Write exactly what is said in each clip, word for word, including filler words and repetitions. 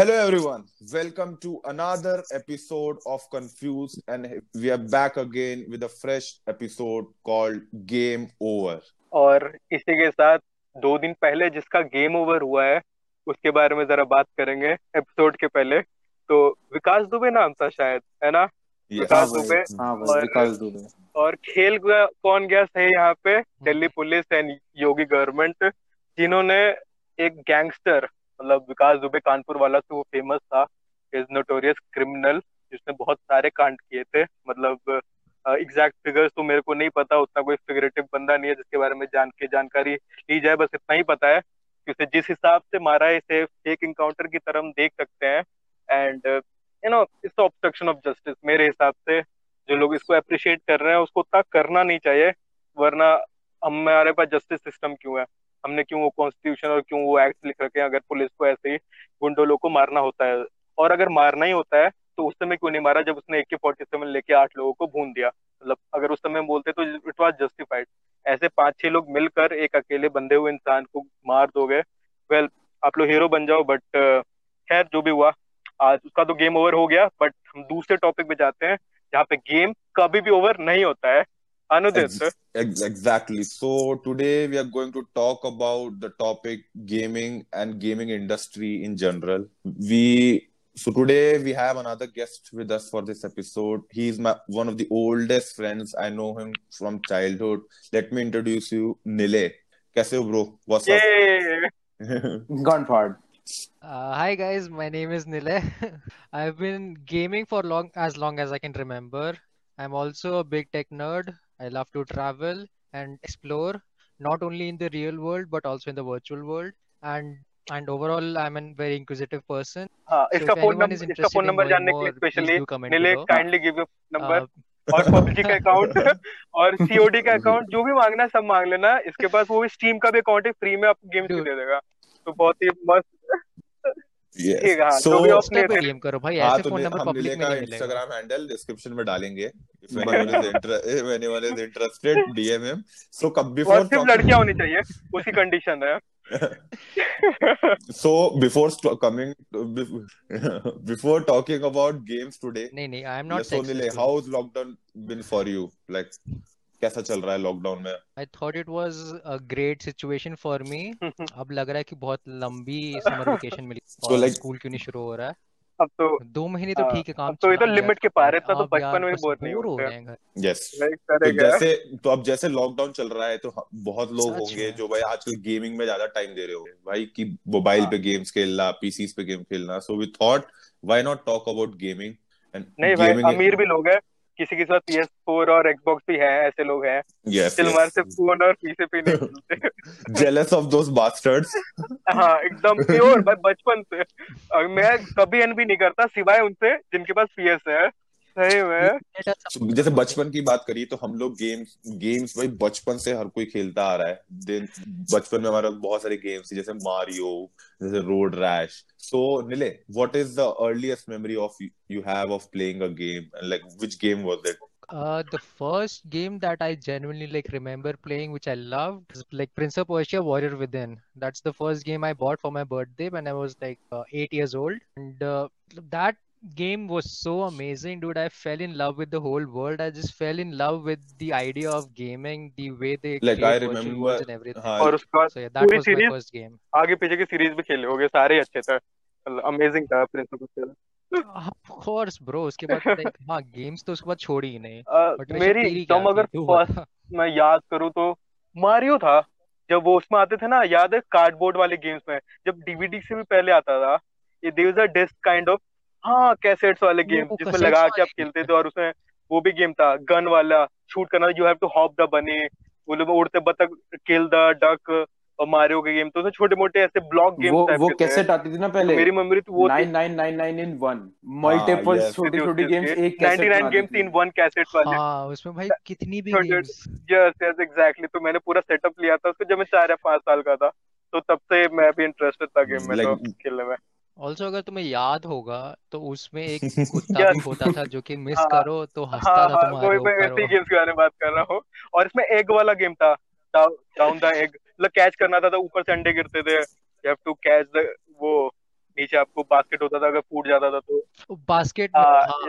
Hello everyone, welcome to another episode of Confused, and we are back again with a fresh episode called Game Over. और इसी के साथ दो दिन पहले जिसका गेम ओवर हुआ है उसके बारे में जरा बात करेंगे एपिसोड के पहले। तो विकास दुबे नाम था शायद, है ना? yes. विकास दुबे और, विकास दुबे और खेल गया, कौन गया सही यहाँ पे, Delhi police and Yogi government, जिन्होंने एक गैंगस्टर मतलब विकास दुबे कानपुर वाला तो वो फेमस था, इज नोटोरियस क्रिमिनल, जिसने बहुत सारे कांड किए थे। मतलब एग्जैक्ट फिगर्स तो मेरे को नहीं पता, उतना कोई फिगरेटिव बंदा नहीं है जिसके बारे में जान के जानकारी ली जाए, बस इतना ही पता है कि उसे जिस हिसाब से मारा है इसे फेक इनकाउंटर की तरह हम देख सकते हैं। And you know it's obstruction of justice. मेरे हिसाब से जो लोग इसको अप्रिशिएट कर रहे हैं उसको उतना करना नहीं चाहिए, वरना हमारे पास जस्टिस सिस्टम क्यों है, हमने क्यों वो कॉन्स्टिट्यूशन और क्यों वो एक्ट लिख रखे हैं अगर पुलिस को ऐसे ही गुंडोलों को मारना होता है। और अगर मारना ही होता है तो उस समय क्यों नहीं मारा जब उसने ए के सैंतालीस लेके आठ लोगों को भून दिया। मतलब अगर उस समय बोलते तो इट वाज जस्टिफाइड। ऐसे पांच छह लोग मिलकर एक अकेले बंधे हुए इंसान को मार दोगे, वेल well, आप लोग हीरो बन जाओ। बट खैर जो भी हुआ, आज उसका तो गेम ओवर हो गया। बट हम दूसरे टॉपिक पे जाते हैं जहाँ पे गेम कभी भी ओवर नहीं होता है। Anudit, exactly. So today we are going to talk about the topic gaming and gaming industry in general. We so today we have another guest with us for this episode. He is my one of the oldest friends. I know him from childhood. Let me introduce you, Nile. Kaise ho bro? What's up? Gone hard. Uh, hi guys, my name is Nile. I've been gaming for long as long as I can remember. I'm also a big tech nerd. I love to travel and explore, not only in the real world but also in the virtual world. And and overall, I'm a very inquisitive person. हाँ, so इसका phone number, इसका phone number जानने के लिए specially Nile kindly give your number uh, और P U B G का account और C O D का account, जो भी मांगना सब मांग लेना। इसके पास वो Steam का भी account है, free में आप games खेल देगा। तो बहुत ही मस्त। Yes. So, Instagram handle description में डालेंगे। If anyone is inter- if anyone is interested, D M him. So, before talking... लड़कियां होनी चाहिए, उसकी कंडीशन है। So, before coming, before talking about games today, नहीं नहीं, I am not sexist. How has lockdown been for you? Like, कैसा चल रहा है लॉकडाउन में? I thought it was a great situation for me. अब लग रहा है कि बहुत लंबी समर वेकेशन मिली। So like स्कूल क्यों नहीं शुरू हो रहा है? अब तो दो महीने तो ठीक है काम। तो ये तो लिमिट के पार है, तो बचपन में बोर नहीं हो रहे हैं। Yes. तो जैसे तो अब जैसे लॉकडाउन चल रहा है तो बहुत लोग होंगे जो भाई आजकल गेमिंग में ज्यादा टाइम दे रहे होंगे, भाई कि मोबाइल पे गेम्स खेलना, पीसीस पे गेम खेलना। So we thought why not talk about gaming. नहीं भाई, अमीर भी लोग हैं, किसी के साथ P S four और Xbox भी है, ऐसे लोग हैं। yes, yes. से फोन और पीसे पे नहीं मिलते। Jealous of those bastards। हाँ, एकदम प्योर भाई बचपन से। और मैं कभी एन भी नहीं करता सिवाय उनसे जिनके पास P S है। सही में। जैसे बचपन की बात करी तो हम लोग गेम्स गेम्स भाई बचपन से हर कोई खेलता आ रहा है। बचपन में हमारा बहुत सारे गेम्स थे जैसे मारियो, जैसे Road Rash. So Nile, what is the earliest memory of you have of playing a game? Like which game was it? Uh, the first game that I genuinely like remember playing, which I loved, is like Prince of Persia: Warrior Within. That's the first game I bought for my birthday when I was like uh, eight years old, and uh, that game was so amazing, dude. I fell in love with the whole world. I just fell in love with the idea of gaming, the way they like I remember and everything. और उसके बाद so, yeah, that was my first game. आगे पीछे के series भी खेले होंगे सारे, अच्छे थे, अमेजिंग था Prince of Persia. Of course bro, उसके बाद हां गेम्स तो उसके बाद छोड़ी ही नहीं। uh, मेरी तुम अगर फर्स्ट मैं याद करूं तो मारियो था, जब वो उसमें आते थे ना, याद है कार्डबोर्ड वाले गेम्स में, जब डीवीडी से भी पहले आता था ये there was a disc kind of, हाँ कैसेट्स वाले गेम जिसमें लगा के आप खेलते थे। और उसमें वो भी गेम था गन वाला, शूट करना, you have to hop the बने, वो लोग उड़ते बतख, किल द डक, और मारियो के गेम तो उसमें छोटे मोटे ऐसे ब्लॉक गेम्स टाइप के थे। वो कैसेट आती थी ना पहले, मेरी मेमोरी तो वो nine nine nine nine in one multiple छोटी छोटी गेम्स, एक cassette ninety nine games in one cassette वाले। हां उसमें भाई कितनी भी गेम्स। Yes yes exactly. तो मैंने पूरा सेटअप लिया था उसको जब मैं चार या पांच साल का था, तो तब से मैं भी इंटरेस्टेड था गेम में, तो खेलने में। ऑल्सो अगर तुम्हें याद होगा तो उसमें एक कुत्ता yes. भी होता था जो कि मिस हाँ, करो तो हंसता हाँ, था तुम्हारे ऊपर। मैं ऐसी गेम्स के बारे में बात कर रहा हूँ। और इसमें एग वाला गेम था, डाउन द एग, मतलब कैच करना था, ऊपर से अंडे गिरते थे, you have to catch the वो नीचे आपको बास्केट होता था, अगर फूट जाता था तो बास्केट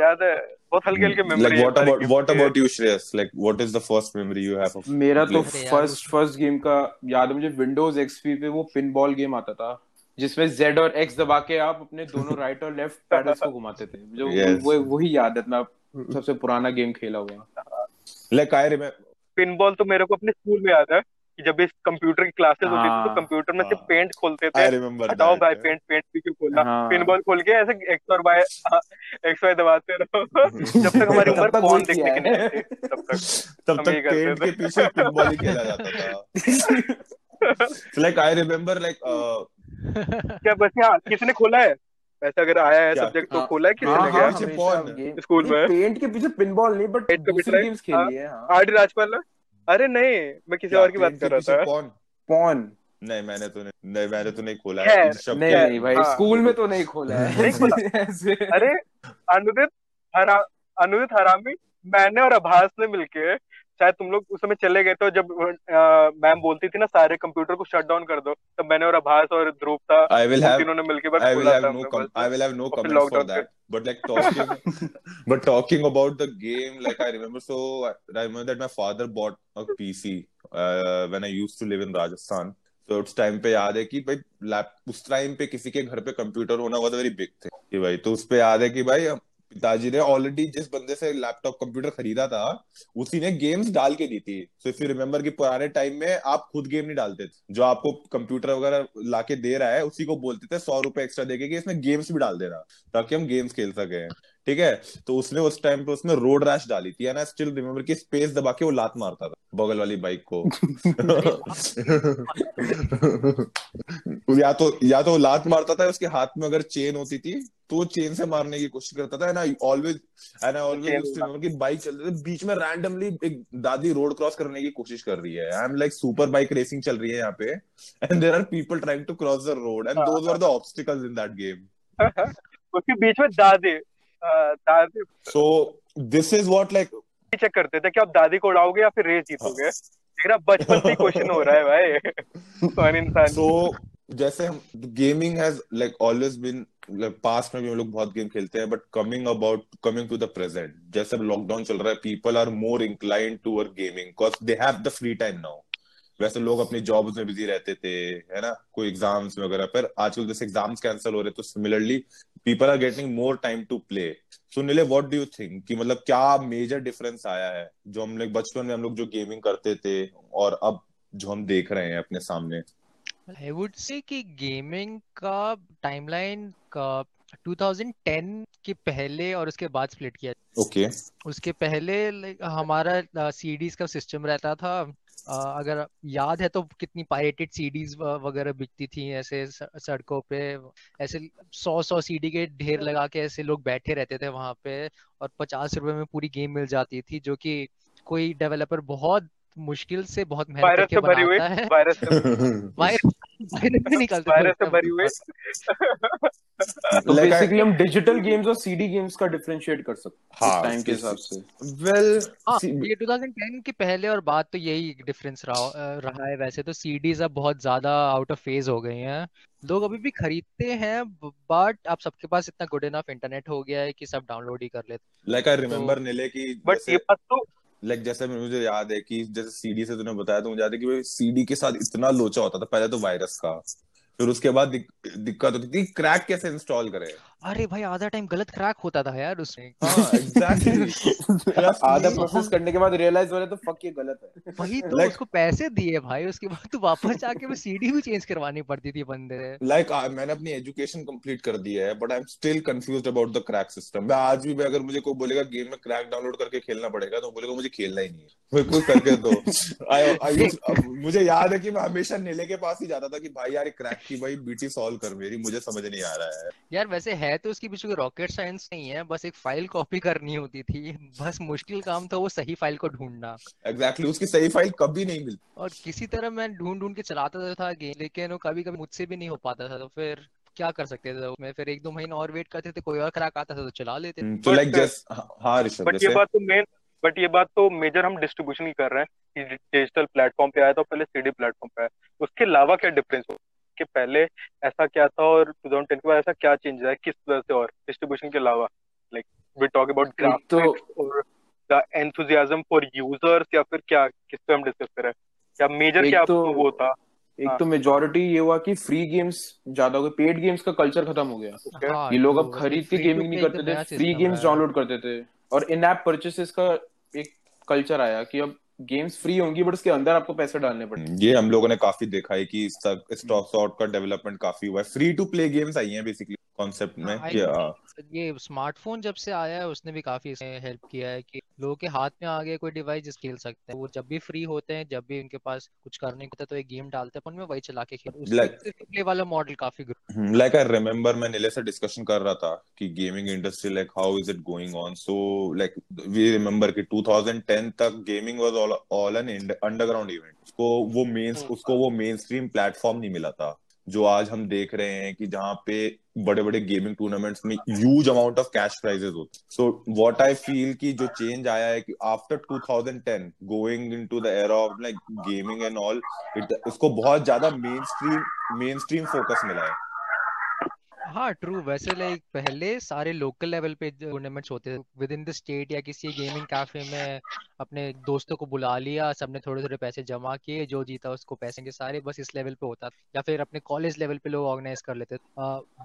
याद है, बहुत हल्के हल्के मेमोरी है। What about what about you Shreyas, like what is the first memory you have of? मेरा तो फर्स्ट फर्स्ट गेम का याद है मुझे, विंडोज एक्सपी पे वो पिनबॉल गेम आता था जिसमें जेड और एक्स दबा के आप अपने दोनों राइट और लेफ्ट पैडल्स को घुमाते थे, जो वो वही याद है अपना सबसे पुराना गेम खेला हुआ। लाइक आई रिमेंबर पिनबॉल तो मेरे को अपने स्कूल में याद है कि जब इस कंप्यूटर की क्लासेस होती थी तो कंप्यूटर में से पेंट खोलते थे, हटाओ भाई पेंट, पेंट भी क्यों खोला, पिनबॉल खोल के ऐसे एक्स और वाई एक्स वाई दबाते रहो जब तक हमारी उम्र फोन देखने की नहीं थी तब तक तब तक पेंट के पीछे पिनबॉल ही खेला जाता था। लाइक आई रिमेंबर लाइक क्या बस यार किसने खोला है वैसे, अगर आया है सब्जेक्ट तो खोला है किसने गया स्कूल में, पेंट के पीछे पिनबॉल नहीं बट दूसरी गेम्स खेली है। आरडी राजपाल, अरे नहीं मैं किसी और की बात कर रहा था। पॉन पॉन नहीं मैंने तो नहीं नहीं मैंने तो नहीं खोला है, नहीं नहीं भाई स्कूल में तो नहीं खोला है। अरे अनुदित हरा अनुदित हरामी मैंने और आभास ने मिलके, शायद तुम लोग उस समय चले गए थे जब मैम बोलती थी ना सारे कंप्यूटर को शट डाउन कर दो, तब मैंने और आभास और ध्रुव था तीनों मिलके बस खोला था। I will have no comment for that, but like talking but talking about the game, like I remember so I remember that my father bought a P C uh, when I used to live in Rajasthan, so उस time पे याद है कि भाई lap उस time पे किसी के घर पे कंप्यूटर होना वाज वेरी बिग थिंग कि भाई, तो उस पे याद है कि भाई पिताजी ने ऑलरेडी जिस बंदे से लैपटॉप कंप्यूटर खरीदा था उसी ने गेम्स डाल के दी थी। सो इफ यू रिमेम्बर कि पुराने टाइम में आप खुद गेम नहीं डालते थे, जो आपको कंप्यूटर वगैरह लाके दे रहा है उसी को बोलते थे सौ रुपए एक्स्ट्रा देके कि इसमें गेम्स भी डाल देना ताकि हम गेम्स खेल सके, ठीक है। तो उसने उस टाइम पे उसमें रोड रैश डाली थी एंड आई स्टिल रिमेम्बर कि स्पेस दबा के वो लात मारता था बगल वाली बाइक को या तो या तो लात मारता था, उसके हाथ में अगर चेन होती थी तो वो चेन से मारने की कोशिश करता था। And I always and I always used to remember कि बाइक चल रही है बीच में रैंडमली एक दादी रोड क्रॉस करने की कोशिश कर रही है, I am like super bike racing चल रही है यहाँ पे and there are people trying to cross the road and those are the obstacles in that game. उसके बीच में दादी दादी so this is what like check करते थे कि आप दादी को उड़ाओगे या फिर रेस जीतोगे। मेरा बचपन से क्वेश्चन हो रहा है भाई कौन इंसान। सो जैसे हम gaming has like always been, past में भी हम लोग बहुत गेम खेलते हैं but coming about coming to the present, जैसे अब लॉकडाउन चल रहा है people are more inclined toward gaming because they have the free time now. वैसे लोग अपने जॉब्स में बिजी रहते थे है ना, कोई एग्जाम्स वगैरह पर, आजकल जैसे एग्जाम्स कैंसिल हो रहे तो similarly people are getting more time to play. So निले व्हाट डू यू थिंक कि मतलब क्या मेजर डिफरेंस आया है जो हम लोग बचपन में हम लोग जो गेमिंग करते थे और अब जो हम देख रहे हैं अपने सामने? आई वुड से कि गेमिंग का टाइमलाइन का दो हज़ार दस के पहले और उसके बाद स्प्लिट किया। Okay okay. उसके पहले like, हमारा सीडीज uh, का सिस्टम रहता था, Uh, अगर याद है तो कितनी पायरेटेड सीडीज वगैरह बिकती थी ऐसे सड़कों पे, ऐसे सौ सौ सीडी के ढेर लगा के ऐसे लोग बैठे रहते थे वहां पे और पचास रुपए में पूरी गेम मिल जाती थी जो कि कोई डेवलपर बहुत मुश्किल से बहुत मेहनत करके बनाता है। वायरस से भरी हुई। तो बेसिकली हम डिजिटल गेम्स और सीडी गेम्स का डिफरेंशिएट कर सकते हैं टाइम के हिसाब से। वेल ये दो हज़ार दस के पहले और बाद तो यही डिफरेंस रहा रहा है। वैसे तो सीडीज अब बहुत ज्यादा आउट ऑफ फेज हो गई हैं, लोग अभी भी खरीदते हैं बट आप सबके पास इतना गुड इनफ इंटरनेट हो गया है कि सब डाउनलोड ही कर लेते। लाइक आई रिमेम्बर नीले की बट ये बात तो लाइक like, जैसे मुझे याद है कि जैसे सीडी से तूने बताया तो मुझे याद है कि भाई सीडी के साथ इतना लोचा होता था पहले तो वायरस का, फिर उसके बाद दिक, दिक्कत होती थी क्रैक कैसे इंस्टॉल करें। अरे भाई आधा टाइम गलत क्रैक होता था यार उसमें। हाँ, exactly. आधा प्रोसेस करने के बाद रियलाइज हो रहा है तो फक ये गलत है। वही तो like, उसको पैसे दिए भाई, उसके बाद तो वापस जाके वो सीडी भी चेंज करवानी पड़ती थी बंदे। लाइक like, मैंने अपनी एजुकेशन कंप्लीट कर दी है but I am still confused about the crack system. मैं आज भी अगर मुझे कोई बोलेगा गेम में क्रैक डाउनलोड करके खेलना पड़ेगा तो बोलेगा मुझे खेलना ही नहीं है बिल्कुल करके दो। मुझे याद है कि मैं हमेशा नीले के पास ही जाता था कि भाई यार क्रैक की भाई बीटी सॉल्व कर मेरी, मुझे समझ नहीं आ रहा है यार। वैसे है तो उसके पीछे कोई रॉकेट साइंस नहीं है, बस एक फाइल कॉपी करनी होती थी, बस मुश्किल काम था वो सही फाइल को ढूंढना। एग्जैक्टली उसकी सही फाइल कभी नहीं मिलती और किसी तरह मैं ढूंढ ढूंढ के चलाता था गेम, लेकिन वो कभी कभी मुझसे भी नहीं हो पाता था तो फिर क्या कर सकते थे उसमें। फिर एक दो महीना और वेट करते थे, कोई और क्रैक आता था तो चला लेते थे। तो लाइक जस्ट हां ऋषभ बट ये बात तो मेन बट ये बात तो मेजर हम डिस्ट्रीब्यूशन ही कर रहे हैं कि डिजिटल प्लेटफॉर्म पे आया तो पहले सीडी प्लेटफॉर्म पे आया। उसके अलावा क्या डिफरेंस हो के पहले ऐसा क्या था और टू थाउजेंड टेन के बाद ऐसा क्या चेंज आया किस वजह से, और डिस्ट्रीब्यूशन के अलावा like we talk about graphics और द एंथुसियाज्म फॉर यूजर्स या फिर क्या किस पे हम डिस्कस करें, क्या मेजर क्या तो, वो था एक हाँ. तो मेजॉरिटी ये हुआ कि फ्री गेम्स ज्यादा हो गए, पेड गेम्स का कल्चर खत्म हो गया okay? हाँ, ये लोग अब खरीद के गेमिंग नहीं करते थे, फ्री गेम्स डाउनलोड करते थे और इन ऐप परचेसेस का एक कल्चर आया कि अब गेम्स फ्री होंगी बट उसके अंदर आपको पैसे डालने पड़ेंगे। ये हम लोगों ने काफी देखा है कि स्टॉक शॉट का डेवलपमेंट काफी हुआ है, फ्री टू प्ले गेम्स आई हैं बेसिकली कॉन्सेप्ट में। ये स्मार्टफोन जब से आया है उसने भी काफी हेल्प किया है कि लोगों के हाथ में आ गया कोई डिवाइस जिस खेल सकते हैं, वो जब भी फ्री होते हैं जब भी उनके पास कुछ करने को होता है तो एक गेम डालते हैं अपन में वही चला के खेल, लाइक प्ले वाला मॉडल काफी लाइक आई रिमेंबर मैं नीले से डिस्कशन कर रहा था कि gaming industry like how is it going on, so like we remember कि टू थाउजेंड टेन तक gaming was all all an underground event, उसको वो मेन उसको वो मेन स्ट्रीम प्लेटफॉर्म नहीं मिला था जो आज हम देख रहे हैं कि जहाँ पे बड़े बड़े गेमिंग टूर्नामेंट्स में huge amount of cash prizes होते। सो व्हाट आई फील कि जो चेंज आया है कि after two thousand ten going into the era of like gaming and all it उसको बहुत ज्यादा mainstream mainstream focus मिला है। हाँ ट्रू, वैसे लाइक पहले सारे लोकल लेवल पे टूर्नामेंट्स होते थे विद इन द स्टेट या किसी गेमिंग कैफे में अपने दोस्तों को बुला लिया, सबने थोड़े थोड़े पैसे जमा किए, जो जीता उसको पैसे के सारे बस इस लेवल पे होता था या फिर अपने कॉलेज लेवल पे लोग ऑर्गेनाइज कर लेते।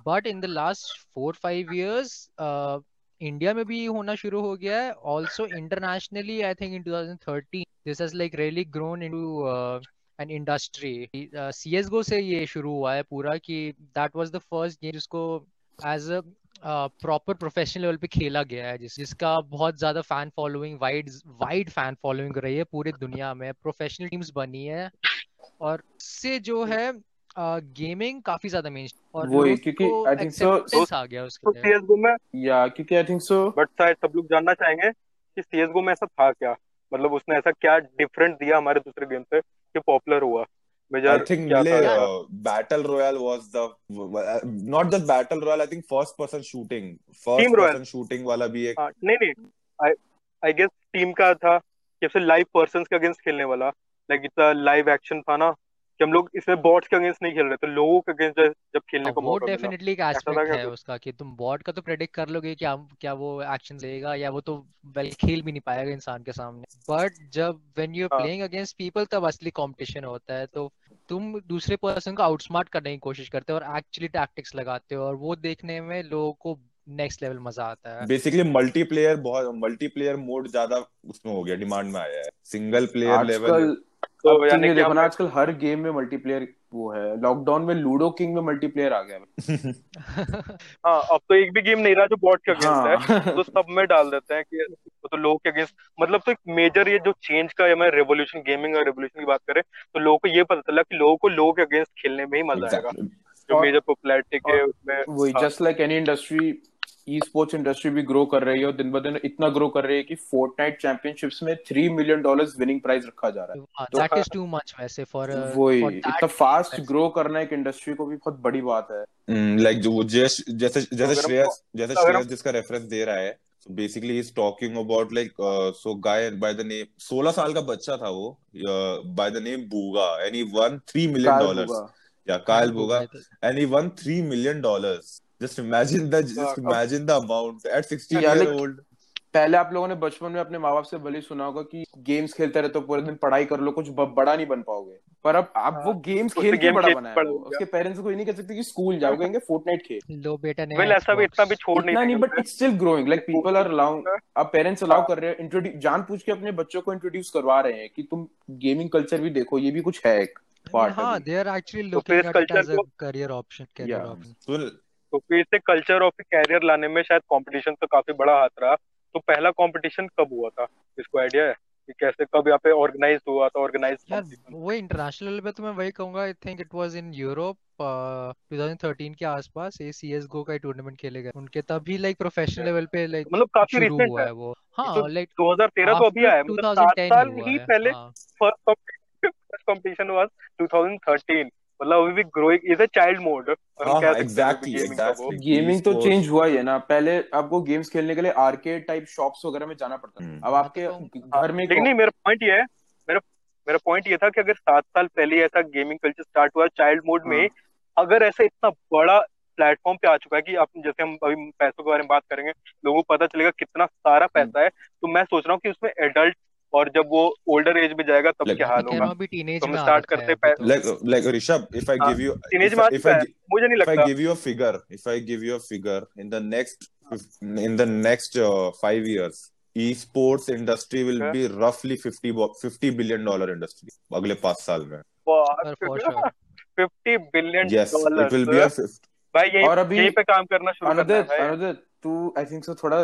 But in the last four five years India में भी होना शुरू हो गया है, also internationally I think in to thousand thirteen this has like really grown into an industry. CSGO से ये शुरू हुआ है पूरा कि that was the first game जिसको as a proper professional level पे खेला गया है, जिस, जिसका बहुत ज्यादा fan following wide wide fan following रही है पूरी दुनिया में, प्रोफेशनल टीम्स बनी है और से जो है गेमिंग काफी ज्यादा मेन और वो क्योंकि आई थिंक सो आ गया उसके सीएसगो में या क्योंकि आई थिंक सो बट शायद सब लोग जानना चाहेंगे कि सीएसगो में ऐसा था क्या, मतलब उसने ऐसा क्या डिफरेंट दिया हमारे दूसरे गेम से पॉपुलर हुआ। I think Battle Royale was the not the Battle Royale, I think first person shooting, first person shooting वाला भी एक नहीं नहीं I I guess team का था कि उससे live persons के against खेलने वाला, like इतना live action था ना कि हम लोग इसमें बॉट्स के अगेंस्ट नहीं खेल रहे, तो लोगों के अगेंस्ट जब खेलने का मौका मिला वो डेफिनेटली एक एस्पेक्ट है उसका कि तुम बॉट का तो प्रेडिक्ट कर लोगे क्या क्या वो एक्शन लेगा या वो तो वेल खेल भी नहीं पाएगा इंसान के सामने, बट जब when you are playing against people तब असली कंपटीशन होता है, तो तुम दूसरे पर्सन को आउटस्मार्ट करने की कोशिश करते हो और एक्चुअली टैक्टिक्स लगाते हो और वो देखने में लोगों को नेक्स्ट लेवल मजा आता है। बेसिकली मल्टीप्लेयर बहुत मल्टीप्लेयर मोड ज्यादा उसमें हो गया, डिमांड में आया है, सिंगल प्लेयर लेवल आजकल हर गेम में मल्टीप्लेयर वो है, लॉकडाउन में लूडो किंग में मल्टीप्लेयर आ गया हाँ अब तो एक भी गेम नहीं रहा जो बॉट के अगेंस्ट है तो सब में डाल देते हैं कि तो लोग के अगेंस्ट, मतलब तो एक मेजर ये जो चेंज का या मैं रेवोल्यूशन गेमिंग और रेवोल्यूशन की बात करें तो लोगों को ये पता चला कि लोगों को लोगों के अगेंस्ट खेलने में ही मजा आएगा जो मेजर पॉपुलैरिटी के उसमें वही just like any industry e sports industry भी ग्रो कर रही है और दिन ब दिन इतना ग्रो कर रही है कि फोर्टनाइट चैंपियनशिप्स में three million dollars winning price रखा जा रहा है। दैट इज टू मच वैसे फॉर वही इतना फास्ट ग्रो करना एक इंडस्ट्री को भी बहुत बड़ी बात है। लाइक जो जैसे जैसे श्रेयस जैसे श्रेयस जिसका रेफरेंस दे रहा है so basically he's talking about like uh, so guy by the name सोलह साल का बच्चा था वो uh, by the name बूगा and he won three million dollars yeah कायल बूगा and he won three million dollars just imagine the just imagine the amount at sixteen year old। पहले आप लोगों ने बचपन में अपने माँ बाप से भले सुना होगा कि गेम्स खेलते रहे तो पूरे दिन पढ़ाई कर लो कुछ बड़ा नहीं बन पाओगे, पर अब आप वो गेम्स खेल के बड़ा बनाए, उसके पेरेंट्स को ये नहीं कह सकते कि स्कूल जाओ, कहेंगे फोर्टनाइट खेल लो बेटा नहीं वेल ऐसा भी इतना भी छोड़ नहीं, but it's still growing like people are allowing, अब पेरेंट्स अलाउ कर रहे हैं, इंट्रोड्यूस जानबूझ के अपने बच्चों को इंट्रोड्यूस करवा रहे हैं कि तुम गेमिंग कल्चर भी देखो, ये भी कुछ है एक पार्ट। हां they are actually looking at as a career option, career option तो फिर से कल्चर ऑफ कैरियर लाने में शायद कंपटीशन तो काफी बड़ा हाथ रहा। तो पहला कंपटीशन कब हुआ था, इसको आइडिया है कि कैसे कब यहाँ पे ऑर्गेनाइज हुआ था? ऑर्गेनाइज वो इंटरनेशनल लेवल पे तो मैं वही कहूंगा, I think it was in Europe two thousand thirteen के आसपास ये सीएसगो का टूर्नामेंट खेले गए उनके, तभी लाइक प्रोफेशनल लेवल पे लाइक मतलब काफी रिसेंट हुआ है वो। हां लाइक ट्वेंटी थर्टीन तो अभी आया है, मतलब सात साल ही पहले first competition was two thousand thirteen. मतलब अभी भी growing is a child mode. Exactly gaming तो चेंज हुआ ही है ना, पहले आपको गेम्स खेलने के लिए आर्केड टाइप शॉप्स वगैरह में जाना पड़ता था, अब आपके घर में। नहीं मेरा पॉइंट ये है, मेरा मेरा पॉइंट ये था कि अगर सात साल पहले ऐसा गेमिंग कल्चर स्टार्ट हुआ चाइल्ड मोड में, अगर ऐसा इतना बड़ा प्लेटफॉर्म पे आ चुका है कि आप जैसे हम अभी पैसों के बारे में बात करेंगे, लोगों को पता चलेगा कितना सारा पैसा है, तो मैं सोच रहा हूँ कि उसमें एडल्ट और जब वो ओल्डर एज में जाएगा तब क्या हाल होगा। तो स्टार्ट करते like Rishabh, if I give you teenage में मुझे नहीं लगता, if I give you a figure, if I give you a figure in the next in the next uh, five years, e-sports industry will yeah. be roughly fifty billion dollar industry अगले पांच साल में। wow, fifty billion yes, dollars, it will be a fifty भाई यही, और अभी यही पे काम करना शुरू करना है। अनुदे तू आई थिंक सो थोड़ा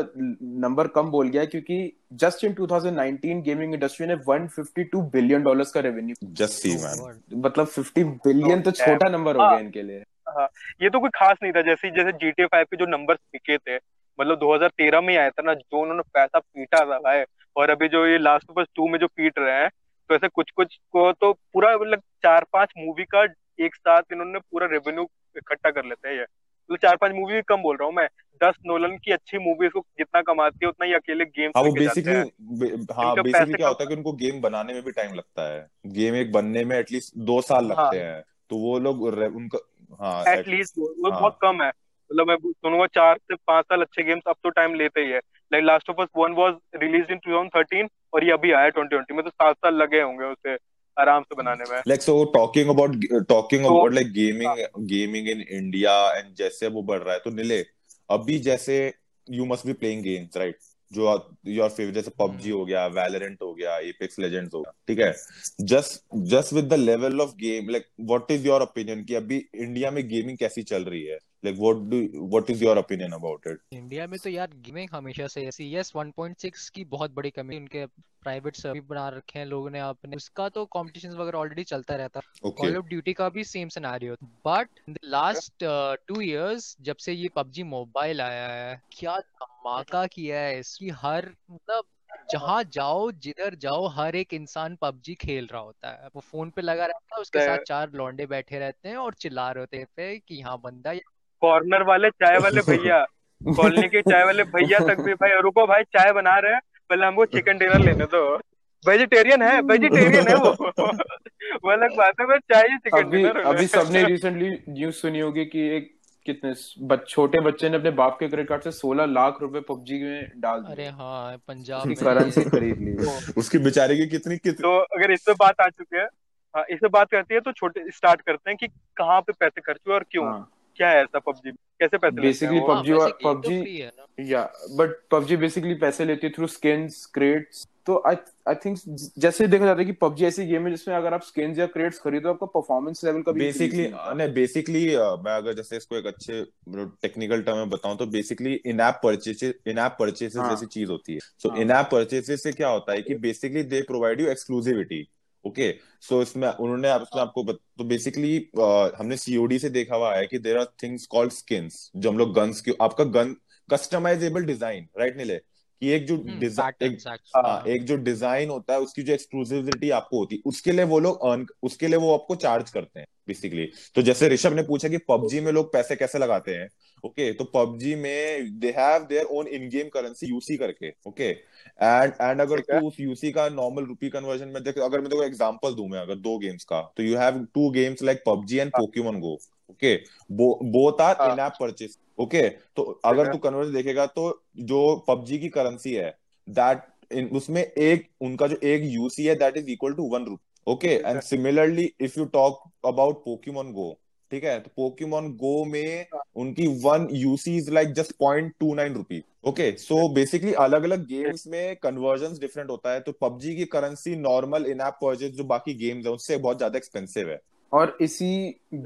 नंबर कम बोल गया, क्योंकि जस्ट इन twenty nineteen गेमिंग इंडस्ट्री ने one hundred fifty-two billion dollars का रेवेन्यू, जस्ट सी मैन, मतलब fifty बिलियन तो छोटा नंबर हो गया इनके लिए। हाँ, ये तो कोई खास नहीं था, जैसे जैसे G T A five के जो नंबर्स दिखे थे, मतलब twenty thirteen में आया था ना, जो उन्होंने पैसा पीटा था भाई, और अभी जो ये लास्ट ऑफ अस टू में जो पीट रहे हैं, तो ऐसे कुछ कुछ को तो पूरा मतलब चार पांच मूवी का एक साथ इन्होंने पूरा रेवेन्यू इकट्ठा कर लेते हैं। ये तो चार पांच मूवी भी कम बोल रहा हूँ मैं, दस नोलन की अच्छी मूवी को जितना कमाती है उतना ही अकेले गेम। हाँ, बेसिकली हाँ, बेसिकली क्या होता है कि उनको गेम बनाने में भी टाइम लगता है, गेम एक बनने में एटलीस्ट दो साल लगते हैं, तो वो लोग उनका हाँ, एटलीस्ट वो हाँ. बहुत कम है, मतलब मैं सुनूंगा चार से पांच साल अच्छे गेम्स अब तो टाइम लेते ही है। Like last of Us one was released in twenty thirteen और ये अभी आया twenty twenty में, तो सात साल लगे होंगे उसे आराम से बनाने में। Like so talking about talking about like gaming gaming in India and जैसे वो बढ़ रहा है, तो निले अभी जैसे you must be playing games right, जो योर फेवरेट जैसे पबजी हो गया, वैलोरेंट हो गया, एपेक्स लेजेंड्स हो गया, ठीक है, just just with the level of game, like what is your opinion कि अभी इंडिया में गेमिंग कैसी चल रही है, like what do what is your opinion about it. India में तो यार गेमिंग हमेशा से सीएस one point six की बहुत बड़ी कमी, उनके प्राइवेट सर्वर बना रखे हैं लोगों ने अपने, उसका तो कॉम्पिटिशन वगैरह ऑलरेडी चलता रहता है। कॉल ऑफ ड्यूटी का भी same scenario, but last two years जब से ये पबजी मोबाइल आया है, क्या धमाका किया है इसकी। हर मतलब जहाँ जाओ जिधर जाओ हर एक इंसान पबजी खेल रहा होता है, वो फोन पे लगा रहता है, उसके साथ चार लौंडे बैठे रहते हैं और चिल्ला रहे थे कि यहाँ बंदा, कॉर्नर वाले चाय वाले भैया, कॉलोनी के चाय वाले भैया तक भी भाई रुको भाई चाय बना रहे हैं, पहले हमको चिकन डिनर लेने दो, वेजिटेरियन है वेजिटेरियन है वो वो अलग बात है, बस चाय चिकन डिनर। अभी सबने रिसेंटली न्यूज सुनी होगी कि एक कितने बच, छोटे बच्चे ने अपने बाप के क्रेडिट कार्ड से सोलह लाख रुपए पबजी में डाल दिए। अरे हाँ, पंजाब में करेंसी खरीद ली उसकी बेचारे की कितनी कितनी। तो अगर इस पे बात आ चुकी है, हाँ, इस पे बात करती है तो छोटे स्टार्ट करते हैं कि कहाँ पे पैसे खर्च हुए और क्यों। हाँ. क्या है ऐसा पबजी कैसे पैसे बेसिकली पबजी पबजी या बट पबजी बेसिकली पैसे लेती है थ्रू स्किन्स क्रेड्स। तो आई आई थिंक जैसे देखा जाता है कि पबजी ऐसी गेम है जिसमें अगर आप स्किन्स या क्रेड्स खरीदो आपका परफॉर्मेंस लेवल का बेसिकली नहीं, बेसिकली मैं अगर जैसे इसको एक अच्छे टेक्निकल टर्म में बताऊं तो basically in app purchases in app purchases जैसी चीज होती है। सो इन ऐप परचेसेस से क्या होता है कि basically they provide you exclusivity. Okay so इसमें उन्होंने आपको तो बेसिकली हमने सीओडी से देखा हुआ है कि there are things called skins, जो हम लोग गन्स के आपका गन कस्टमाइजेबल डिजाइन राइट नीले कि एक जो डिजाइन एक, एक जो डिजाइन होता है उसकी जो एक्सक्लूसिविटी आपको होती है उसके लिए वो लोग अर्न उसके लिए वो आपको चार्ज करते हैं बेसिकली। तो जैसे ऋषभ ने पूछा कि पबजी में लोग पैसे कैसे लगाते हैं, ओके तो पबजी में they have their own in game currency U C करके, ओके एंड एंड अगर तू उस U C का नॉर्मल रूपी कन्वर्जन में देख, अगर मैं देखो एग्जांपल दूं मैं अगर दो गेम्स का, तो you have two games like PUBG and Pokémon Go, okay both are in app purchase. Okay तो अगर तू कन्वर्जन देखेगा तो जो पबजी की करेंसी है दैट इन उसमें एक उनका जो एक U C है that is equal to one rupee. Okay and similarly if you talk about Pokémon Go, ठीक है, तो पोकेमॉन गो में उनकी one UC is like just zero point two nine rupee. Okay so basically अलग अलग games में conversion different होता है। तो पबजी की currency normal in app purchase जो बाकी गेम्स है उससे बहुत ज्यादा एक्सपेंसिव है। और इसी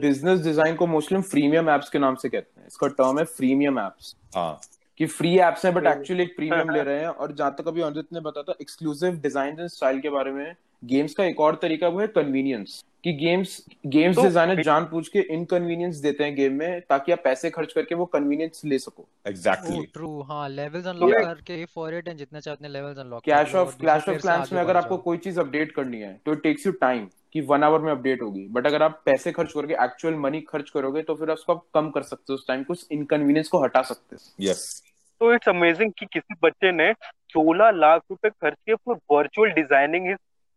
बिजनेस डिजाइन को मोस्टली फ्रीमियम एप्स के नाम से कहते हैं, इसका टर्म है फ्रीमियम एप्स। हाँ, कि फ्री एप्स हैं बट एक्चुअली एक प्रीमियम ले रहे हैं। और जहां तक अभी अनजित ने बताया था एक्सक्लूसिव डिजाइन एंड स्टाइल के बारे में, गेम्स का एक और तरीका वो है कन्वीनियंस, कि गेम्स गेम्स डिजाइनर जानबूझ के इनकन्वीनियंस देते हैं गेम में ताकि आप पैसे खर्च करके वो कन्वीनियंस ले सको। Exactly true. हाँ, लेवल्स अनलॉक करके फॉर इट एंड जितना चाहे उतने levels unlock. Clash of Clash of clans में अगर आपको कोई चीज अपडेट करनी है तो इट टेक्स यू टाइम कि वन आवर में अपडेट होगी, बट अगर आप पैसे खर्च करके एक्चुअल मनी खर्च करोगे तो फिर उसको आप कम कर सकते हो, उस टाइम कुछ इनकन्वीनियंस को हटा सकते हो। यस, तो इट्स अमेजिंग कि किसी बच्चे ने सोलह लाख रुपए खर्च किए for virtual designing,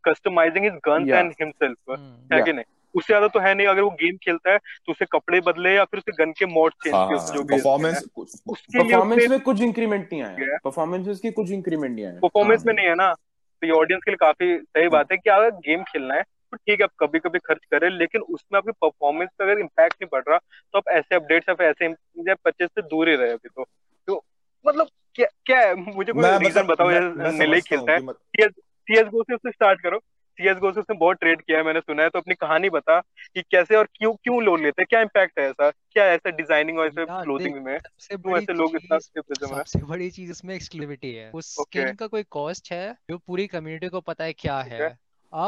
customising his guns and himself, है कि नहीं? उससे ज्यादा तो है नहीं। अगर वो गेम खेलता है तो उसे कपड़े बदले या फिर उसे गन के मोड चेंज किए, जो परफॉर्मेंस परफॉर्मेंस में कुछ इंक्रीमेंट नहीं आया, परफॉर्मेंसेस की कुछ इंक्रीमेंट नहीं आया परफॉर्मेंस में नहीं है ना। तो ये ऑडियंस के लिए काफी सही बात है कि अगर गेम खेलना है तो ठीक है आप कभी कभी खर्च करें, लेकिन उसमें आपकी परफॉर्मेंस पे अगर इम्पैक्ट नहीं पड़ रहा तो आप ऐसे अपडेट्स या फिर ऐसे परचेज से दूर ही रहे अभी तो। तो मतलब क्या क्या है, मुझे कोई रीजन बताओ। निलय खेलता है सीएसगो से, उससे स्टार्ट करो। सीएसगो से उसने बहुत ट्रेड किया है मैंने सुना है, तो अपनी कहानी बता कि कैसे और क्यों क्यों लोन लेते हैं, क्या इम्पैक्ट है ऐसा, क्या ऐसा डिजाइनिंग और ऐसे क्लोथिंग में ऐसे लोग इतना। सबसे बड़ी चीज इसमें एक्सक्लूसिविटी है, उस स्किन का कोई कॉस्ट है जो पूरी कम्युनिटी को पता है क्या है।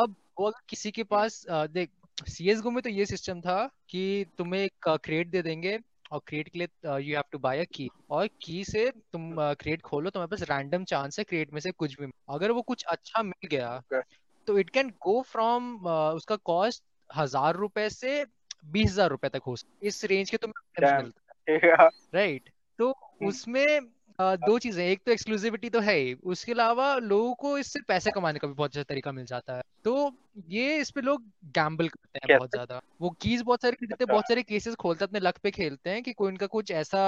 अब वो किसी के पास देख, सीएसगो में तो ये सिस्टम था कि तुम्हें एक क्रेट दे देंगे और क्रेट के लिए you have to buy a key, और की से तुम क्रेट खोलो, तुम्हारे पास रैंडम चांस है क्रेट में से कुछ भी, अगर वो कुछ अच्छा मिल गया तो इट कैन गो फ्रॉम उसका कॉस्ट हजार रुपए से बीस हजार रुपए तक हो सकता है, इस रेंज के तुम्हें मिलता है राइट। तो उसमें Uh, दो चीजें, एक तो एक्सक्लूसिविटी तो है ही, उसके अलावा लोगों को इससे पैसे कमाने का भी बहुत अच्छा तरीका मिल जाता है, तो ये इस पे लोग गैम्बल करते हैं बहुत ज्यादा। वो कीज बहुत सारे खरीदते हैं, बहुत सारे केसेस खोलते हैं, अपने लक पे खेलते हैं कि कोई उनका कुछ ऐसा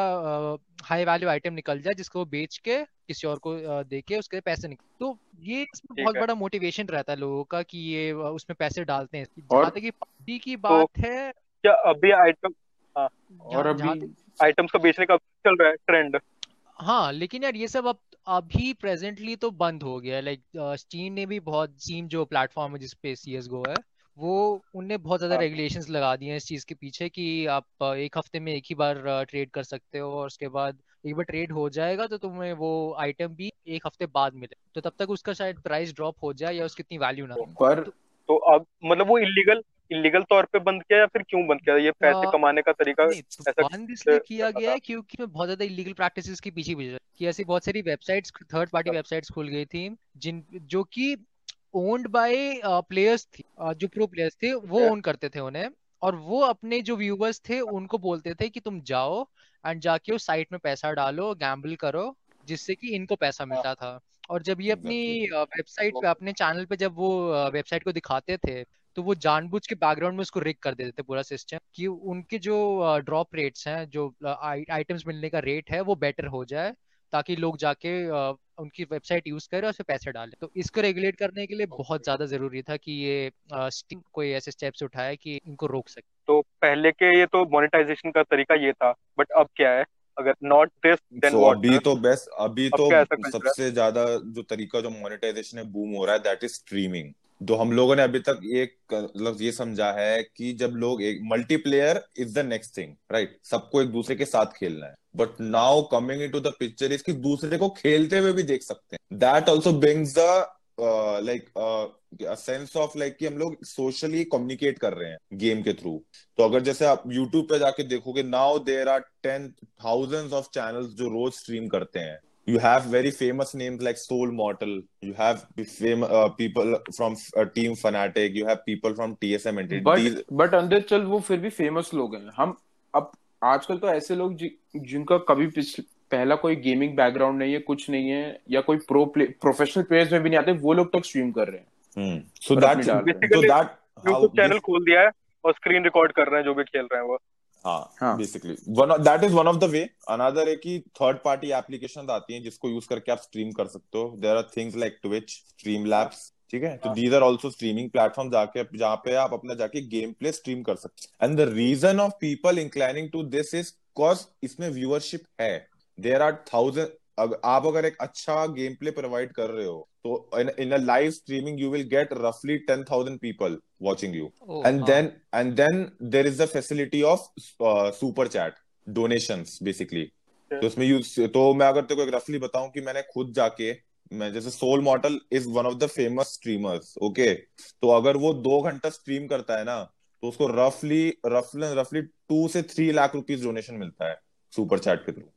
हाई वैल्यू आइटम निकल जाए जिसको वो बेच के किसी और को देके उसके पैसे निकल, तो ये इसमें बहुत बड़ा मोटिवेशन रहता है लोगों का कि ये उसमें पैसे डालते हैं। जहाँ तक पार्टी की बात है, क्या अभी आइटम और अभी आइटम्स को बेचने का चल रहा है ट्रेंड, हाँ, लेकिन यार ये सब अब अभी प्रेजेंटली तो बंद हो गया। लाइक स्टीम ने भी बहुत, स्टीम जो प्लेटफॉर्म है जिसपे सीएसगो है, वो उनने बहुत ज्यादा रेगुलेशंस लगा दिए हैं इस चीज के पीछे कि आप एक हफ्ते में एक ही बार ट्रेड कर सकते हो, और उसके बाद एक बार ट्रेड हो जाएगा तो तुम्हें वो आइटम भी एक हफ्ते बाद मिले, तो तब तक उसका शायद प्राइस ड्रॉप हो जाए या उसकी इतनी वैल्यू ना हो। पर तो अब मतलब वो इलीगल इलीगल तौर पे बंद किया या फिर क्यों बंद किया? ये पैसे कमाने का तरीका ऐसा बंद इसलिए किया गया है क्योंकि मैं बहुत ज्यादा इलीगल प्रैक्टिसेस के पीछे भी कि ऐसी बहुत सारी वेबसाइट्स, थर्ड पार्टी वेबसाइट्स खुल गई थी जिन जो कि ओन्ड बाय प्लेयर्स थी, जो प्रो प्लेयर्स थे वो ओन करते थे उन्हें, और वो अपने जो व्यूअर्स थे उनको बोलते थे कि तुम जाओ एंड जाके उस साइट में पैसा डालो, गैम्बल करो, जिससे कि इनको पैसा मिलता था। और जब ये अपनी वेबसाइट पे, अपने चैनल पे जब वो वेबसाइट को दिखाते थे तो वो जानबूझ के बैकग्राउंड में उसको रिग कर देते थे पूरा सिस्टम कि उनके जो ड्रॉप रेट्स हैं, जो आइटम्स मिलने का रेट है वो बेटर हो जाए, ताकि लोग जाके उनकी वेबसाइट यूज करें और उसमें पैसे डालें। तो इसको रेगुलेट करने के लिए बहुत ज्यादा जरूरी था कि ये स्टीम कोई ऐसे स्टेप्स उठाए कि इनको रोक सके। तो पहले के ये तो मोनेटाइजेशन का तरीका ये था, बट अब क्या है? अगर नॉट दिस देन व्हाट? अभी तो बेस्ट, अभी तो सबसे ज्यादा जो तरीका जो मोनेटाइजेशन है बूम हो रहा है, दैट इज स्ट्रीमिंग। तो हम लोगों ने अभी तक एक मतलब ये समझा है कि जब लोग एक multiplayer is the next thing right, सबको एक दूसरे के साथ खेलना है, but now coming into the picture is कि दूसरे को खेलते हुए भी देख सकते हैं। That also brings the like sense of like कि हम लोग सोशली कम्युनिकेट कर रहे हैं गेम के थ्रू। तो अगर जैसे आप यूट्यूब पे जाके देखोगे, now there are ten thousands of channels जो रोज स्ट्रीम करते हैं। You have very famous names like Soul Mortal. You have fam- uh, people from uh, Team Fnatic. You have people from T S M and These... But but अंदर चल वो फिर भी famous लोग हैं। हम अब आजकल तो ऐसे लोग जि, जिनका कभी पहला कोई गेमिंग बैकग्राउंड नहीं है, कुछ नहीं है, या कोई प्रो प्ले प्रोफेशनल प्लेयर्स में भी नहीं आते, वो लोग तक स्ट्रीम कर रहे हैं। So that so that YouTube channel खोल दिया है और स्क्रीन रिकॉर्ड कर रहे हैं जो भी खेल रहे हैं वो। हाँ, basically that is one of the way. Another है कि थर्ड पार्टी एप्लीकेशन आती हैं जिसको यूज करके आप स्ट्रीम कर सकते हो। There are things like Twitch, Streamlabs, ठीक है, तो these are also streaming platform जाके जहाँ पे आप अपना जाके गेम प्ले स्ट्रीम कर सकते हैं। And the reason of people inclining to this is because इसमें व्यूअरशिप है। देयर आर थाउजेंड, आप अगर एक अच्छा गेम प्ले प्रोवाइड कर रहे हो तो in a live streaming you will get रफली ten thousand people watching you oh, and huh. then and then there is the facility of uh, super chat donations basically yeah. तो इसमें use तो मैं अगर तेरे को एक रफली बताऊं कि मैंने खुद जाके मैं जैसे Soul Mortal is one of the famous streamers okay, तो अगर वो दो घंटा स्ट्रीम करता है ना तो उसको रफली रफली रफली टू से थ्री लाख रुपीज डोनेशन मिलता है सुपर चैट के through.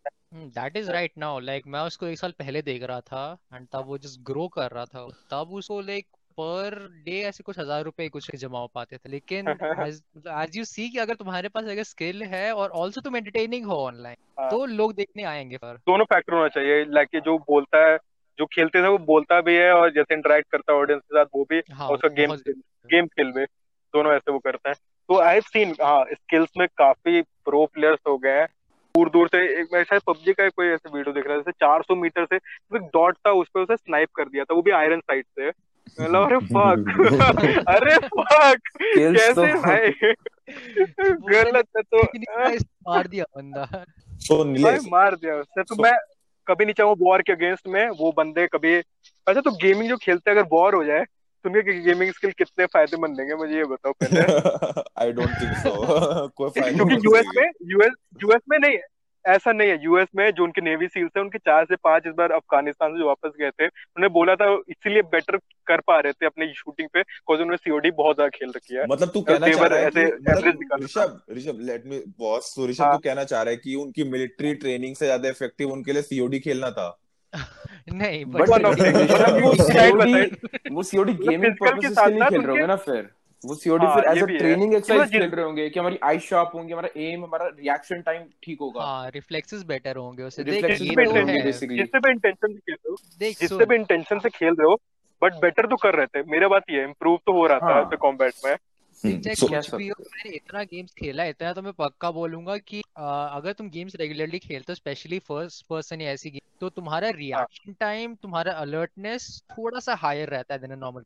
That is right now like मैं उसको एक साल पहले देख रहा था and तब वो just grow कर रहा था, तब उसको like पर डे ऐसे कुछ हजार रुपए कुछ जमा हो पाते थे। लेकिन आज यू सी कि अगर तुम्हारे पास अगर स्किल है और ऑल्सो तुम एंटरटेनिंग हो ऑनलाइन तो लोग देखने आएंगे। पर दोनों फैक्टर होना चाहिए, लाइक जो बोलता है, जो खेलते थे वो बोलता भी है और जैसे इंटरेक्ट करता है ऑडियंस के साथ वो भी, और उसका गेम गेम खेल में दोनों ऐसे वो करते हैं। तो आई हैव सीन, हाँ, स्किल्स में काफी प्रो प्लेयर्स हो गए हैं दूर दूर से। एक मैं शायद पबजी का कोई ऐसे वीडियो देख रहा था, जैसे चार सौ मीटर से तो एक डॉट था उस पर उसे स्नाइप कर दिया था, वो भी आयरन साइड से। मतलब अरे फक अरे फक कैसे भाई गलत है तो मार दिया बंदा, सो नीलेश मार दिया उसने। तो मैं कभी नहीं चाहूँ वॉर के अगेंस्ट में वो बंदे कभी। अच्छा तो गेमिंग जो खेलते हैं अगर वॉर हो जाए तो उनके गेमिंग स्किल कितने फायदेमंद होंगे मुझे ये बताओ पहले। आई डोंट थिंक सो कोई फायदा, क्योंकि यूएस में यूएस यूएस में नहीं ऐसा नहीं है। यूएस में जो उनके नेवी सील्स हैं उनके चार से पांच इस बार अफगानिस्तान से जो वापस गए थे, उन्हें बोला था इसीलिए बेटर कर पा रहे थे अपने शूटिंग पे, बिकॉज़ उन्होंने सीओडी बहुत ज्यादा खेल रखी है। मतलब तू कहना चाह रहा है कि Rishabh Rishabh let me boss सो ऋषभ तू कहना चाह रहा है कि उनकी मिलिट्री ट्रेनिंग से ज्यादा इफेक्टिव उनके लिए सीओडी खेलना था? नहीं, वो सीओडी गेमिंग पर्पसेस के लिए खेल रहे होंगे ना, फिर वो सीओडी फिर एज अ ट्रेनिंग एक्सरसाइज खेल रहे होंगे कि हमारी आई शॉप होंगी, हमारा एम, हमारा रिएक्शन टाइम ठीक होगा, हां रिफ्लेक्सेस बेटर होंगे उससे। देख ये तो है जिससे भी इंटेंशन से खेल रहे हो जिससे भी इंटेंशन से खेल रहे हो बट बेटर तो कर रहे थे। मेरा बात ये इंप्रूव तो हो रहा था ऐसे कॉम्बैट में। मैंने इतना गेम्स खेला इतना तो मैं पक्का बोलूंगा कि अगर तुम गेम्स रेगुलरली खेलते हो स्पेशली फर्स्ट पर्सन या ऐसी गेम, तो तुम्हारा रिएक्शन टाइम, तुम्हारा अलर्टनेस थोड़ा सा हायर रहता है then a normal.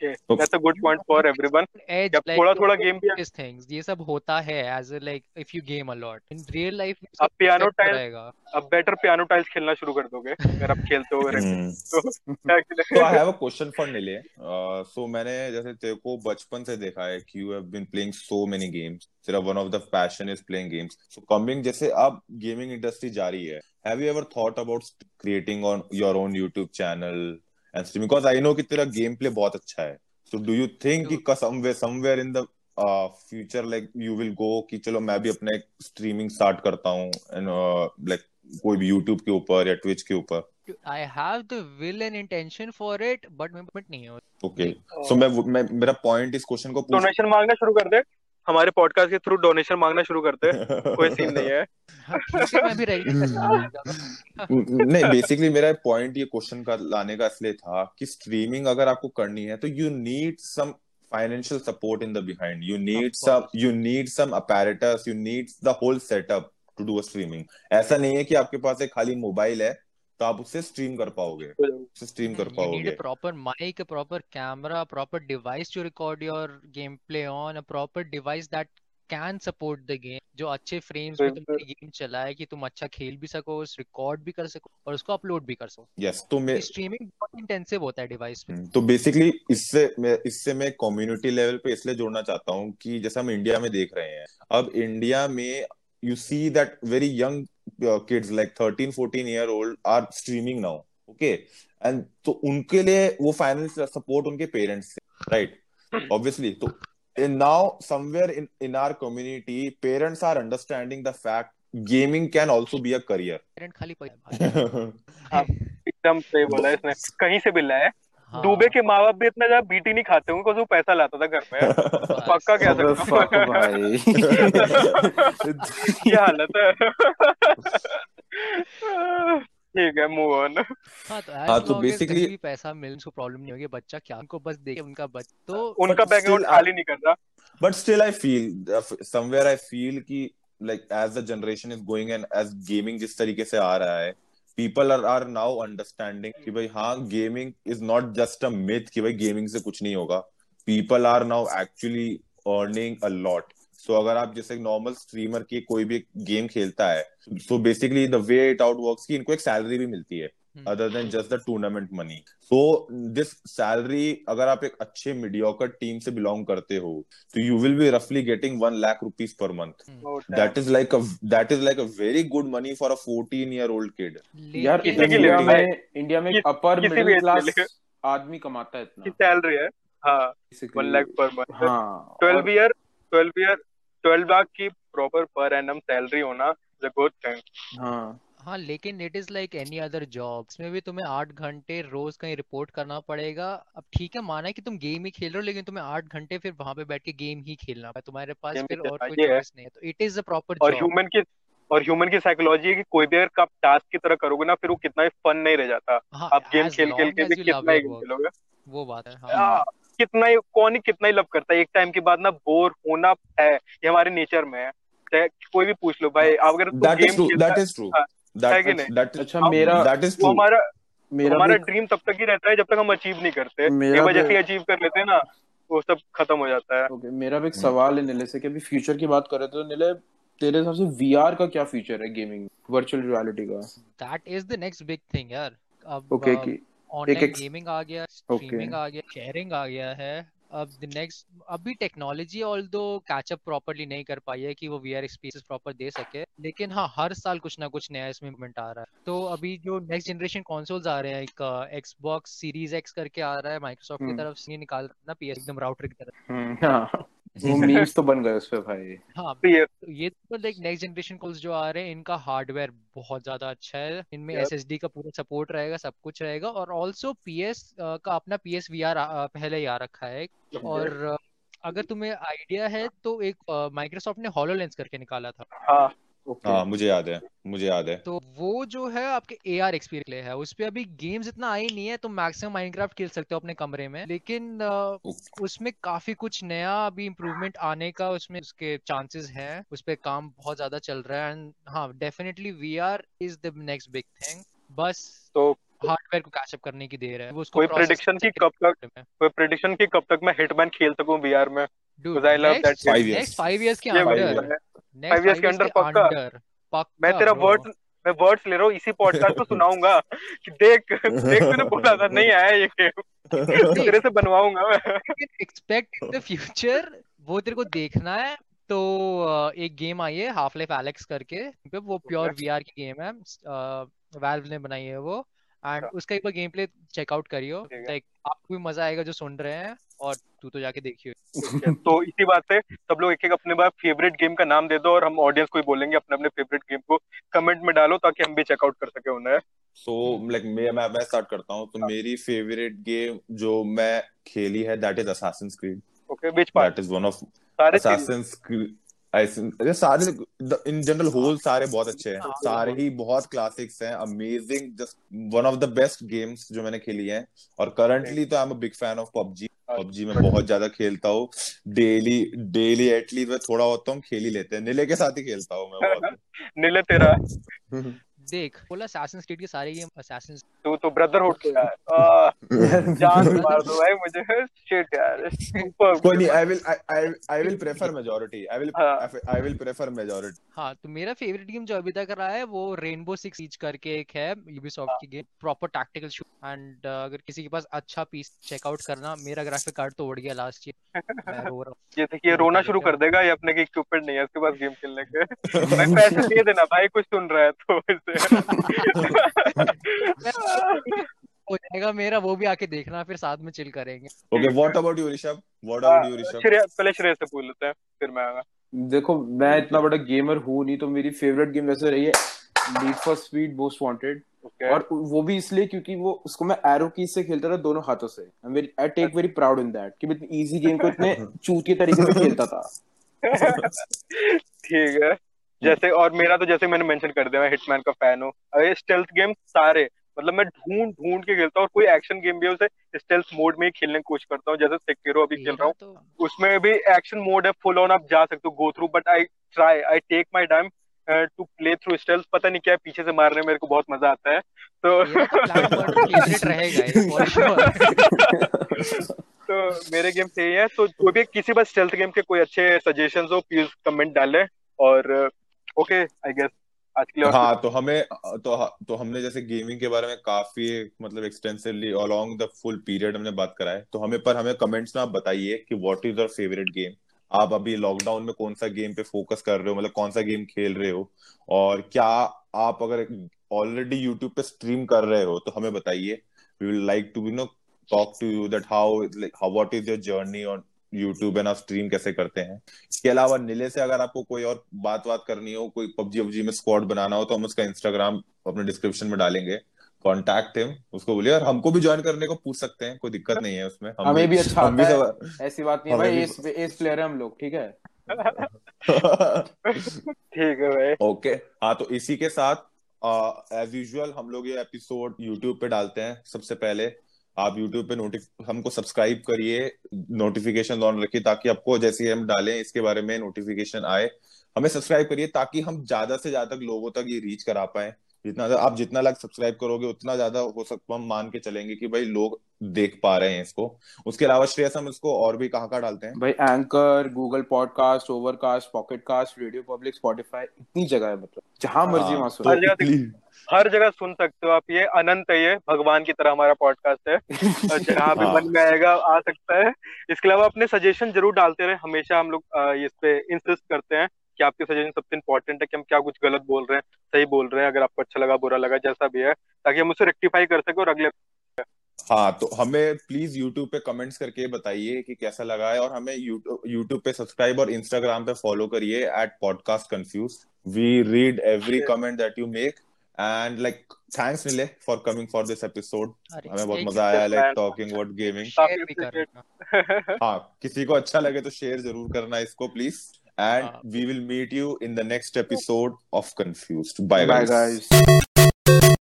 Okay. Okay. That's a good point for everyone. Edge, like, थोड़ा थोड़ा गेम भी these things, ये सब होता है as a, like if you game a lot in real life. अब पियानो टाइल्स अब बेटर पियानो टाइल्स खेलना शुरू कर दोगे अगर आप खेलते हो तो। So I have a question for Nile. Uh, so मैंने जैसे तेरे को बचपन से देखा है कि you have been playing so many games. सिर्फ one of the passion is playing games. So coming जैसे अब गेमिंग इंडस्ट्री जा रही है, have you ever thought about creating on your own YouTube channel? Because I know कि तेरा game play बहुत अच्छा है, so do you think कि somewhere somewhere in the uh, future like you will go कि चलो मैं भी अपने streaming start करता हूँ and uh, like कोई भी YouTube के ऊपर या Twitch के ऊपर? I have the will and intention for it, but मैं but नहीं है। Okay, so मैं मैं मेरा point इस question को donation मांगना शुरू कर दे, हमारे पॉडकास्ट के थ्रू डोनेशन मांगना शुरू करते हैं, कोई सीन नहीं है। नहीं, बेसिकली मेरा पॉइंट ये क्वेश्चन का लाने का इसलिए था कि स्ट्रीमिंग अगर आपको करनी है तो you need some financial support in the behind, you need some you need some apparatus, you need the whole setup to do a streaming. ऐसा नहीं है कि आपके पास एक खाली मोबाइल है तो आप उससे स्ट्रीम कर पाओगे, उससे स्ट्रीम कर पाओगे। Proper mic, proper camera, proper device जो record your game play on, a proper device that can support the game, जो अच्छे फ्रेम्स में तुम गेम चलाए कि तुम अच्छा खेल भी सको, रिकॉर्ड भी कर सको और उसको अपलोड भी कर सको। यस, तो मैं स्ट्रीमिंग बहुत इंटेंसिव होता है डिवाइस पे। तो बेसिकली इससे मैं इससे मैं कम्युनिटी लेवल पे इसलिए जोड़ना चाहता हूँ कि जैसे हम इंडिया में देख रहे हैं, अब इंडिया में you see that very young uh, kids like thirteen fourteen year old are streaming now, okay, and तो उनके लिए वो financial support उनके parents से, right, obviously. तो and now somewhere in in our community parents are understanding the fact gaming can also be a career. Parent खाली एकदम सही बोला इसने, कहीं से भी लाया। डूबे के माँ बाप भी इतना ज्यादा बीटी नहीं खाते होंगे, वो पैसा लाता था घर में, पक्का कह सकता। ठीक है, मूव ऑन। हाँ, तो बेसिकली पैसा मिलने को प्रॉब्लम नहीं होगी, बच्चा क्या उनको बस देखे उनका बच्चा तो उनका बैकग्राउंड खाली नहीं कर रहा। But still I feel somewhere I feel कि like as the generation is going and as gaming जिस तरीके से आ रहा है, people are are now understanding कि भाई हाँ gaming is not just a myth कि भाई gaming से कुछ नहीं होगा। people are now actually earning a lot. so अगर आप जैसे normal streamer की कोई भी गेम खेलता है, so basically the way it out works कि इनको एक salary भी मिलती है other than just the tournament money. so this salary अगर आप एक अच्छे mediocre team से belong करते हो तो you will be roughly getting one lakh rupees per month. that is like a that is like a very good money for a fourteen year old kid. यार India में India में upper middle class आदमी कमाता है इतना salary है। हाँ, one lakh per month. हाँ, twelve year twelve year twelve lakh की proper per annum salary होना is a good thing. हाँ हाँ, लेकिन it is like any other job, इसमें भी तुम्हें आठ घंटे रोज कहीं रिपोर्ट करना पड़ेगा। अब ठीक है, माना है कि तुम गेम ही खेल रहे हो, लेकिन तुम्हें आठ घंटे फिर वहाँ पे बैठ के गेम ही खेलना है, तुम्हारे पास फिर और कोई चॉइस नहीं है। तो it is a proper job. और ह्यूमन की और ह्यूमन की साइकोलॉजी है कि कोई भी अगर आप टास्क की तरह करोगे ना, फिर वो कितना भी फन नहीं रह जाता। आप गेम खेल खेल के भी कितना ही खेलोगे, वो बात है। कितना ही कौन ही कितना ही लव करता है, एक टाइम के बाद ना बोर होना है, ये हमारे नेचर में है। कोई भी पूछ लो भाई, आप अगर that is true that is true that अच्छा मेरा दैट इज ट्रू हमारा हमारा ड्रीम तब तक ही रहता है जब तक हम अचीव नहीं करते, एक बार जैसे अचीव कर लेते हैं ना वो सब खत्म हो जाता है। okay, मेरा भी एक सवाल है निले से कि अभी फ्यूचर की बात कर रहे थे, निले तेरे हिसाब से वीआर का क्या फ्यूचर है गेमिंग वर्चुअल रियलिटी का? That is the next big thing यार। अब ओके okay, कि ऑनलाइन गेमिंग आ गया, स्ट्रीमिंग आ गया, शेयरिंग आ गया है, अब द नेक्स्ट अभी technology although catch up properly नहीं कर पाई है कि वो वीआर एक्सपीरियंस प्रॉपर दे सके, लेकिन हाँ हर साल कुछ ना कुछ नया इसमें मूवमेंट आ रहा है। तो अभी जो नेक्स्ट जनरेशन कंसोल्स आ रहे हैं, एक एक्सबॉक्स सीरीज एक्स करके आ रहा है माइक्रोसॉफ्ट की तरफ से, निकाल रहा है पीएस एकदम राउटर की तरफ, वो मीम्स तो बन गए उस पे भाई। हाँ ये तो लाइक नेक्स्ट जनरेशन कॉल्स जो आ रहे हैं इनका हार्डवेयर बहुत ज्यादा अच्छा है, इनमें एसएसडी का पूरा सपोर्ट रहेगा, सब कुछ रहेगा, और ऑल्सो पीएस का अपना पीएस वीआर पहले ही आ रखा है। और अगर तुम्हें आइडिया है तो एक माइक्रोसॉफ्ट ने हॉलोलेंस करके निकाला था। हाँ Okay. आ, मुझे याद है मुझे याद है तो वो जो है आपके एआर एक्सपीरियंस है, उसपे अभी गेम्स इतना आई नहीं है, तो मैक्सिमम माइनक्राफ्ट खेल सकते हो अपने कमरे में, लेकिन okay. उसमें काफी कुछ नया अभी इम्प्रूवमेंट आने का उसमें उसके चांसेस हैं, उसपे काम बहुत ज्यादा चल रहा है। एंड हाँ definitely VR is the next big thing, बस तो हार्डवेयर को कैचअप करने की देर है। कोई प्रेडिक्शन की कब तक कोई प्रेडिक्शन की कब तक मैं हिटमैन खेल सकूं वीआर में? नेक्स्ट फाइव ईयर्स के अंदर फाइव ईयर्स के अंदर पक्का। मैं तेरा वर्ड मैं वर्ड्स ले रहा हूँ, इसी पॉडकास्ट को सुनाऊंगा कि देख देख तूने बोला था नहीं आया ये गेम, तेरे से बनवाऊंगा मैं। एक्सपेक्ट इन द फ्यूचर वो तेरे को देखना है तो एक गेम आई है हाफ लाइफ एलेक्स करके, वो प्योर वीआर की गेम है, वैल्व ने बनाई है वो, एंड उसका एक बार गेम प्ले चेकआउट करियो, लाइक आपको भी मजा आएगा जो सुन रहे हैं, और तू तो जाके देखियो। तो इसी बात से सब लोग एक एक अपने बार फेवरेट गेम का नाम दे दो, और हम ऑडियंस को ही बोलेंगे अपने अपने फेवरेट गेम को कमेंट में डालो ताकि हम भी चेकआउट कर सके उन्हें। सो लाइक मैं मैं स्टार्ट करता हूँ, तो मेरी फेवरेट गेम जो मैं खेली है that is Assassin's Creed. Okay which part? That is one of Assassin's Creed ऐसे सारे इन जनरल होल सारे बहुत अच्छे हैं, सारे ही बहुत क्लासिक्स हैं, amazing, just one of the best games जो मैंने खेली हैं। और करंटली तो I am a big fan of PUBG PUBG मैं बहुत ज्यादा खेलता हूँ, डेली डेली एटलीस्ट मैं थोड़ा होता हूँ खेल ही लेते हैं, नीले के साथ ही खेलता हूँ मैं बहुत। नीले तेरा देख बोला असैसिन्स क्रीड के सारे गेम असैसिन्स, तू तो ब्रदरहुड खेला है, जान मार दो भाई मुझे, शिट यार। कोई नहीं, I will I I will prefer majority I will I will prefer majority. हां तो मेरा फेवरेट गेम जो अभी तक रहा है वो रेनबो सिक्स सीज करके एक है यूबीसॉफ्ट की game, proper tactical shoot, and अगर किसी के पास अच्छा पीस चेकआउट करना, मेरा ग्राफिक कार्ड तो उड़ गया लास्ट ईयर, ये देखिए रोना शुरू कर देगा ये अपने के इक्विपमेंट नहीं है इसके पास गेम खेलने के, भाई पैसे दे देना भाई कुछ सुन रहा है तो हो जाएगा मेरा, वो भी आके देखना फिर साथ में चिल करेंगे। Okay what about you Rishabh? What about you Rishabh? पहले श्रेयस से पूछ लेते हैं फिर मैं आऊंगा। देखो मैं इतना बड़ा गेमर हूँ नहीं, तो मेरी फेवरेट गेम वैसे रही है Need for Speed Most Wanted, और वो भी इसलिए क्योंकि वो उसको मैं एरो की से खेलता था दोनों हाथों से, I take very proud in that कि मैं इतनी इजी गेम को इतने चूतिए तरीके से खेलता था। ठीक है जैसे, और मेरा तो जैसे मैंने मेंशन कर दिया मैं हिटमैन का फैन हूँ, स्टेल्थ गेम सारे मतलब मैं ढूंढ ढूंढ के खेलता हूँ, और कोई एक्शन गेम भी है उसे स्टेल्थ मोड में ही खेलने की कोशिश करता हूँ, जैसे सेक्यूरो अभी खेल रहा हूँ तो... उसमें भी एक्शन मोड है फुल ऑन, आप जा सकते हो go through, but I try I take my time to play through stealth, पता नहीं क्या पीछे से मारने में मेरे को बहुत मजा आता है तो तो मेरे गेम सही है। तो जो भी किसी बस स्टेल्थ गेम के कोई अच्छे सजेशन हो प्लीज कमेंट डाले, और ओके आई गेस आज के लिए। हाँ तो हमें तो तो हमने जैसे गेमिंग के बारे में काफी मतलब extensively along the full period हमने बात करा है, तो हमें पर हमें कमेंट्स में आप बताइए कि what is your favourite game, आप अभी लॉकडाउन में कौन सा गेम पे फोकस कर रहे हो, मतलब कौन सा गेम खेल रहे हो, और क्या आप अगर ऑलरेडी YouTube पे स्ट्रीम कर रहे हो तो हमें बताइए, we will like to you know talk to you that how how what is your journey on YouTube and आप स्ट्रीम कैसे करते हैं। इसके अलावा नीले से अगर आपको कोई और बात बात करनी हो, कोई पबजी पबजी में स्क्वाड बनाना हो तो हम उसका इंस्टाग्राम अपने डिस्क्रिप्शन में डालेंगे, कॉन्टैक्ट हिम, उसको बोलिए, और हमको भी ज्वाइन करने को पूछ सकते हैं, कोई दिक्कत नहीं है उसमें, हम हमें भी अच्छा हम भी सब... ऐसी बात नहीं भाई, एस एस प्लेयर है हम लोग, ठीक है ठीक है भाई ओके। हाँ तो इसी के साथ एज यूजुअल हम लोग ये एपिसोड यूट्यूब पे डालते हैं सबसे पहले, आप YouTube पे नोटिफिक हमको सब्सक्राइब करिए, नोटिफिकेशन ऑन रखिए ताकि आपको जैसे हम डालें इसके बारे में नोटिफिकेशन आए। हमें सब्सक्राइब करिए ताकि हम ज्यादा से ज्यादा लोगों तक ये रीच करा पाए। जितना आप जितना लाख सब्सक्राइब करोगे उतना ज्यादा हो सकता, हम मान के चलेंगे कि भाई लोग देख पा रहे हैं इसको। उसके अलावा श्रेयस हम इसको और भी कहाँ कहाँ डालते हैं भाई, Anchor, Google podcast, Overcast, Pocket Casts, radio public, Spotify, इतनी जगह है मतलब जहाँ मर्जी वहाँ सुन, हर जगह हर जगह सुन सकते हो आप। ये अनंत है, ये भगवान की तरह हमारा पॉडकास्ट है, जहाँ भी मन में आएगा आ सकता है। इसके अलावा अपने सजेशन जरूर डालते रहे, हमेशा हम लोग इस पे इंसिस्ट करते हैं कि आपके सजेशन सबसे इंपॉर्टेंट है, कि हम क्या कुछ गलत बोल रहे हैं, सही बोल रहे हैं, अगर आपको अच्छा लगा बुरा लगा जैसा भी है, ताकि हम उसे रेक्टिफाई कर सके और अगले। हाँ, तो हमें प्लीज यूट्यूब पे कमेंट्स करके बताइए कि कैसा लगा है, और हमें यूट्यूब पे सब्सक्राइब और इंस्टाग्राम पे फॉलो करिए at podcast confuse. We read every comment that you make and like thanks Nilay for coming for this episode. हमें बहुत मजा आया लाइक टॉकिंग अबाउट गेमिंग। हाँ, किसी को अच्छा लगे तो शेयर जरूर करना इसको please. And uh, we will meet you in the next episode of Confused. Bye, bye guys. guys.